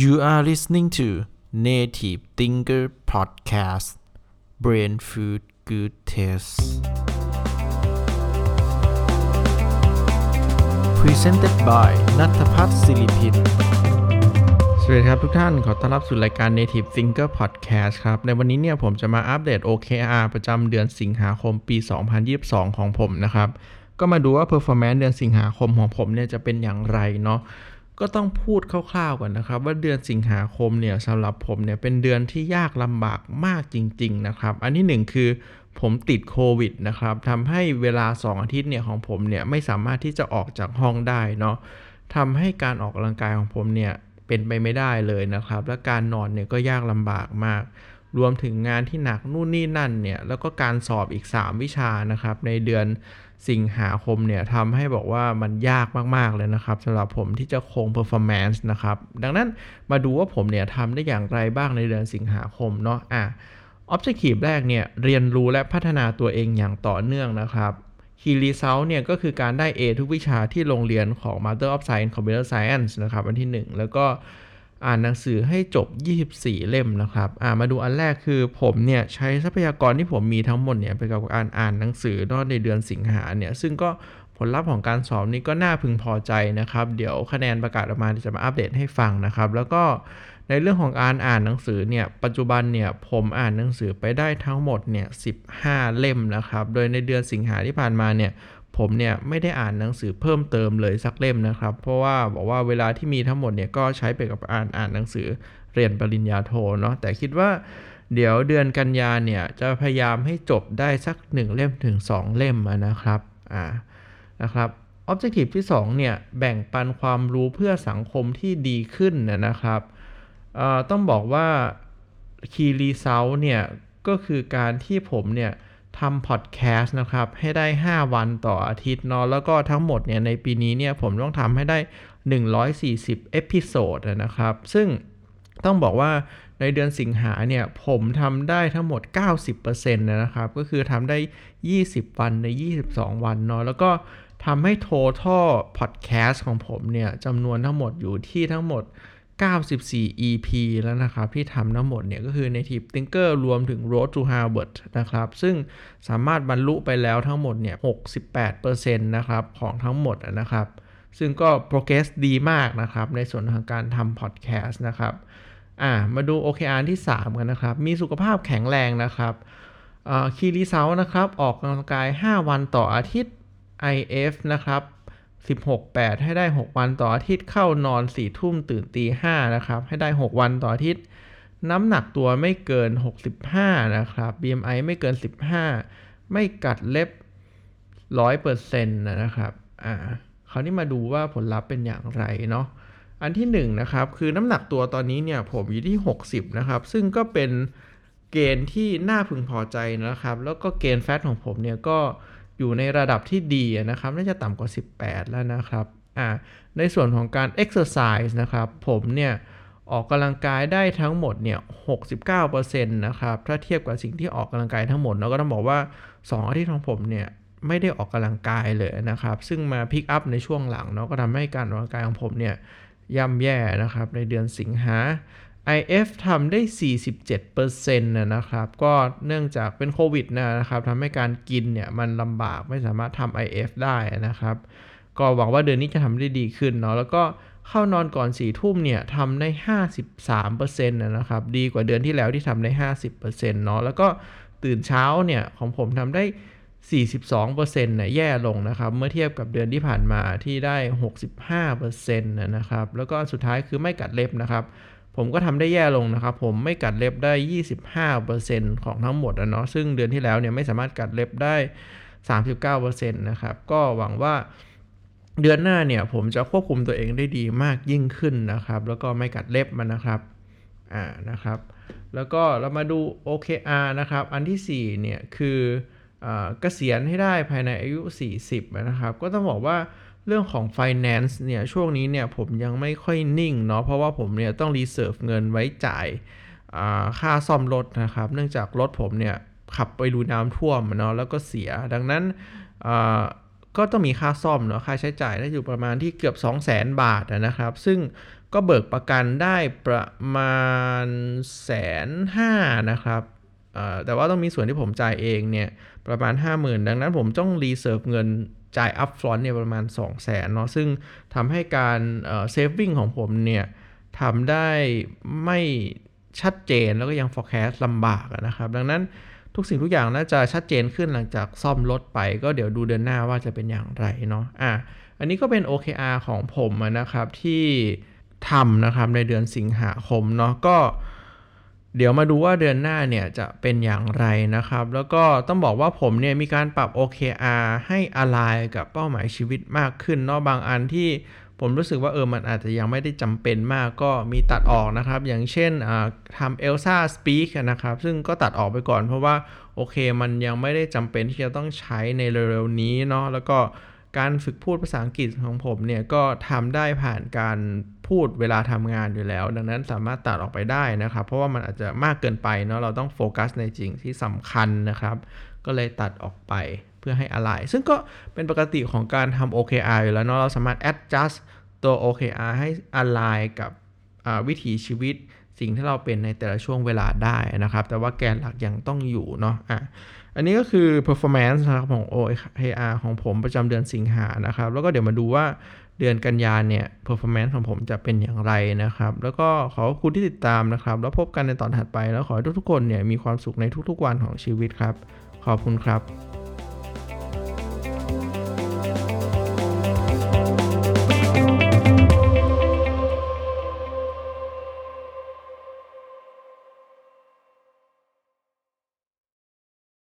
You are listening to Native Thinker Podcast Brain Food Good Taste Presented by ณัฐภัทร ศิริพินสวัสดีครับทุกท่านขอต้อนรับสู่รายการ Native Thinker Podcast ครับในวันนี้เนี่ยผมจะมาอัปเดต OKR ประจำเดือนสิงหาคมปี 2022 ของผมนะครับก็มาดูว่า performance เดือนสิงหาคมของผมเนี่ยจะเป็นอย่างไรเนาะก็ต้องพูดคร่าวๆก่อนนะครับว่าเดือนสิงหาคมเนี่ยสำหรับผมเนี่ยเป็นเดือนที่ยากลำบากมากจริงๆนะครับอันที่หนึ่งคือผมติดโควิดนะครับทำให้เวลา2อาทิตย์เนี่ยของผมเนี่ยไม่สามารถที่จะออกจากห้องได้เนาะทำให้การออกกำลังกายของผมเนี่ยเป็นไปไม่ได้เลยนะครับและการนอนเนี่ยก็ยากลำบากมากรวมถึงงานที่หนักนู่นนี่นั่นเนี่ยแล้วก็การสอบอีก3วิชานะครับในเดือนสิงหาคมเนี่ยทำให้บอกว่ามันยากมากๆเลยนะครับสำหรับผมที่จะคง performance นะครับดังนั้นมาดูว่าผมเนี่ยทำได้อย่างไรบ้างในเดือนสิงหาคมเนาะobjective แรกเนี่ยเรียนรู้และพัฒนาตัวเองอย่างต่อเนื่องนะครับkey result เนี่ยก็คือการได้ A ทุกวิชาที่โรงเรียนของ Master of Science Computer Science นะครับอันที่1แล้วก็อ่านหนังสือให้จบ24เล่มนะครับมาดูอันแรกคือผมเนี่ยใช้ทรัพยากรที่ผมมีทั้งหมดเนี่ยไปกับการอ่านหนังสือในเดือนสิงหาเนี่ยซึ่งก็ผลลัพธ์ของการสอบนี้ก็น่าพึงพอใจนะครับเดี๋ยวคะแนนประกาศออกมาจะมาอัปเดตให้ฟังนะครับแล้วก็ในเรื่องของการอ่านหนังสือเนี่ยปัจจุบันเนี่ยผมอ่านหนังสือไปได้ทั้งหมดเนี่ย15เล่มนะครับโดยในเดือนสิงหาที่ผ่านมาเนี่ยผมเนี่ยไม่ได้อ่านหนังสือเพิ่มเติมเลยสักเล่มนะครับเพราะว่าบอกว่าเวลาที่มีทั้งหมดเนี่ยก็ใช้ไปกับอ่านหนังสือเรียนปริญญาโทเนาะแต่คิดว่าเดี๋ยวเดือนกันยาเนี่ยจะพยายามให้จบได้สัก1เล่มถึง2เล่มนะครับนะครับ objective ที่2เนี่ยแบ่งปันความรู้เพื่อสังคมที่ดีขึ้นนะครับต้องบอกว่า key result เนี่ยก็คือการที่ผมเนี่ยทำพอดแคสต์นะครับให้ได้5วันต่ออาทิตย์เนาะแล้วก็ทั้งหมดเนี่ยในปีนี้เนี่ยผมต้องทำให้ได้140เอพิโซดนะครับซึ่งต้องบอกว่าในเดือนสิงหาเนี่ยผมทำได้ทั้งหมด 90% นะครับก็คือทำได้20วันใน22วันเนาะแล้วก็ทำให้ total podcast ของผมเนี่ยจำนวนทั้งหมดอยู่ที่ทั้งหมด94 EP แล้วนะครับที่ทำทั้งหมดเนี่ยก็คือ Native Thinker รวมถึง Road to Harvard นะครับซึ่งสามารถบรรลุไปแล้วทั้งหมดเนี่ย 68% นะครับของทั้งหมดนะครับซึ่งก็ progress ดีมากนะครับในส่วนของการทำ podcast นะครับมาดู OKR ที่ 3 กันนะครับมีสุขภาพแข็งแรงนะครับคีรีเซานะครับออกกำลังกาย5วันต่ออาทิตย์ IF นะครับ16-8 ให้ได้6วันต่ออาทิตย์เข้านอน 4 ทุ่มตื่นตี 5 นะครับให้ได้6วันต่ออาทิตย์น้ำหนักตัวไม่เกิน65นะครับ BMI ไม่เกิน15ไม่กัดเล็บ 100% นะครับคราวนี้มาดูว่าผลลัพธ์เป็นอย่างไรเนาะอันที่1นะครับคือน้ำหนักตัวตอนนี้เนี่ยผมอยู่ที่60นะครับซึ่งก็เป็นเกณฑ์ที่น่าพึงพอใจนะครับแล้วก็เกณฑ์แฟตของผมเนี่ยก็อยู่ในระดับที่ดีนะครับน่าจะต่ำกว่า18แล้วนะครับในส่วนของการ exercise นะครับผมเนี่ยออกกำลังกายได้ทั้งหมดเนี่ย 69% นะครับถ้าเทียบกับสิ่งที่ออกกำลังกายทั้งหมดเราก็ต้องบอกว่า2อาทิตย์ของผมเนี่ยไม่ได้ออกกำลังกายเลยนะครับซึ่งมา pick up ในช่วงหลังเนาะก็ทำให้การออกกำลังกายของผมเนี่ยย่ำแย่นะครับในเดือนสิงหา IF ทำได้ 47% นะครับก็เนื่องจากเป็นโควิดนะครับทำให้การกินเนี่ยมันลำบากไม่สามารถทำ IF ได้นะครับก็หวังว่าเดือนนี้จะทำได้ดีขึ้นเนาะแล้วก็เข้านอนก่อน 4 ทุ่มเนี่ยทำได้ 53% นะครับดีกว่าเดือนที่แล้วที่ทำได้ 50% เนาะแล้วก็ตื่นเช้าเนี่ยของผมทำได้ 42% แย่ลงนะครับเมื่อเทียบกับเดือนที่ผ่านมาที่ได้ 65% นะครับแล้วก็สุดท้ายคือไม่กัดเล็บนะครับผมก็ทำได้แย่ลงนะครับผมไม่กัดเล็บได้ 25% ของทั้งหมดเนาะซึ่งเดือนที่แล้วเนี่ยไม่สามารถกัดเล็บได้ 39% นะครับก็หวังว่าเดือนหน้าเนี่ยผมจะควบคุมตัวเองได้ดีมากยิ่งขึ้นนะครับแล้วก็ไม่กัดเล็บมันนะครับนะครับแล้วก็เรามาดู OKR นะครับอันที่4เนี่ยคือเกษียณให้ได้ภายในอายุ40นะครับก็ต้องบอกว่าเรื่องของ finance เนี่ยช่วงนี้เนี่ยผมยังไม่ค่อยนิ่งเนาะเพราะว่าผมเนี่ยต้อง reserve เงินไว้จ่ายค่าซ่อมรถนะครับเนื่องจากรถผมเนี่ยขับไปดูน้ำท่วมเนาะแล้วก็เสียดังนั้นก็ต้องมีค่าซ่อมเนาะค่าใช้จ่ายน่าอยู่ประมาณที่เกือบ 200,000 บาทนะครับซึ่ง ก็เบิกประกันได้ประมาณ 150,000 นะครับแต่ว่าต้องมีส่วนที่ผมจ่ายเองเนี่ยประมาณ 50,000 ดังนั้นผมต้องรีเซิร์ฟเงินจ่ายอัพฟรอนต์เนี่ยประมาณ 200,000 เนาะซึ่งทำให้การเซฟวิ่งของผมเนี่ยทำได้ไม่ชัดเจนแล้วก็ยัง forecast ลำบากนะครับดังนั้นทุกสิ่งทุกอย่างน่าจะชัดเจนขึ้นหลังจากซ่อมรถไปก็เดี๋ยวดูเดือนหน้าว่าจะเป็นอย่างไรเนาะอันนี้ก็เป็น OKR ของผมนะครับที่ทำนะครับในเดือนสิงหาคมเนาะก็เดี๋ยวมาดูว่าเดือนหน้าเนี่ยจะเป็นอย่างไรนะครับแล้วก็ต้องบอกว่าผมเนี่ยมีการปรับ OKR ให้อะไรกับเป้าหมายชีวิตมากขึ้นเนาะบางอันที่ผมรู้สึกว่ามันอาจจะยังไม่ได้จำเป็นมากก็มีตัดออกนะครับอย่างเช่นทำ Elsa Speak นะครับซึ่งก็ตัดออกไปก่อนเพราะว่าโอเคมันยังไม่ได้จำเป็นที่จะต้องใช้ในเร็วๆนี้เนาะแล้วก็การฝึกพูดภาษาอังกฤษของผมเนี่ยก็ทำได้ผ่านการพูดเวลาทำงานอยู่แล้วดังนั้นสามารถตัดออกไปได้นะครับเพราะว่ามันอาจจะมากเกินไปเนาะเราต้องโฟกัสในสิ่งที่สำคัญนะครับก็เลยตัดออกไปเพื่อให้อะไรซึ่งก็เป็นปกติของการทำ OKR อยู่แล้วเนาะเราสามารถ adjust ตัว OKR ให้ align กับวิถีชีวิตสิ่งที่เราเป็นในแต่ละช่วงเวลาได้นะครับแต่ว่าแกนหลักยังต้องอยู่เนาะอันนี้ก็คือ performance นะครับของ OKR ของผมประจำเดือนสิงหานะครับแล้วก็เดี๋ยวมาดูว่าเดือนกันยาเนี่ย performance ของผมจะเป็นอย่างไรนะครับแล้วก็ขอบคุณที่ติดตามนะครับแล้วพบกันในตอนถัดไปแล้วขอให้ทุกๆคนเนี่ยมีความสุขในทุกๆวันของชีวิตครับขอบคุณครับ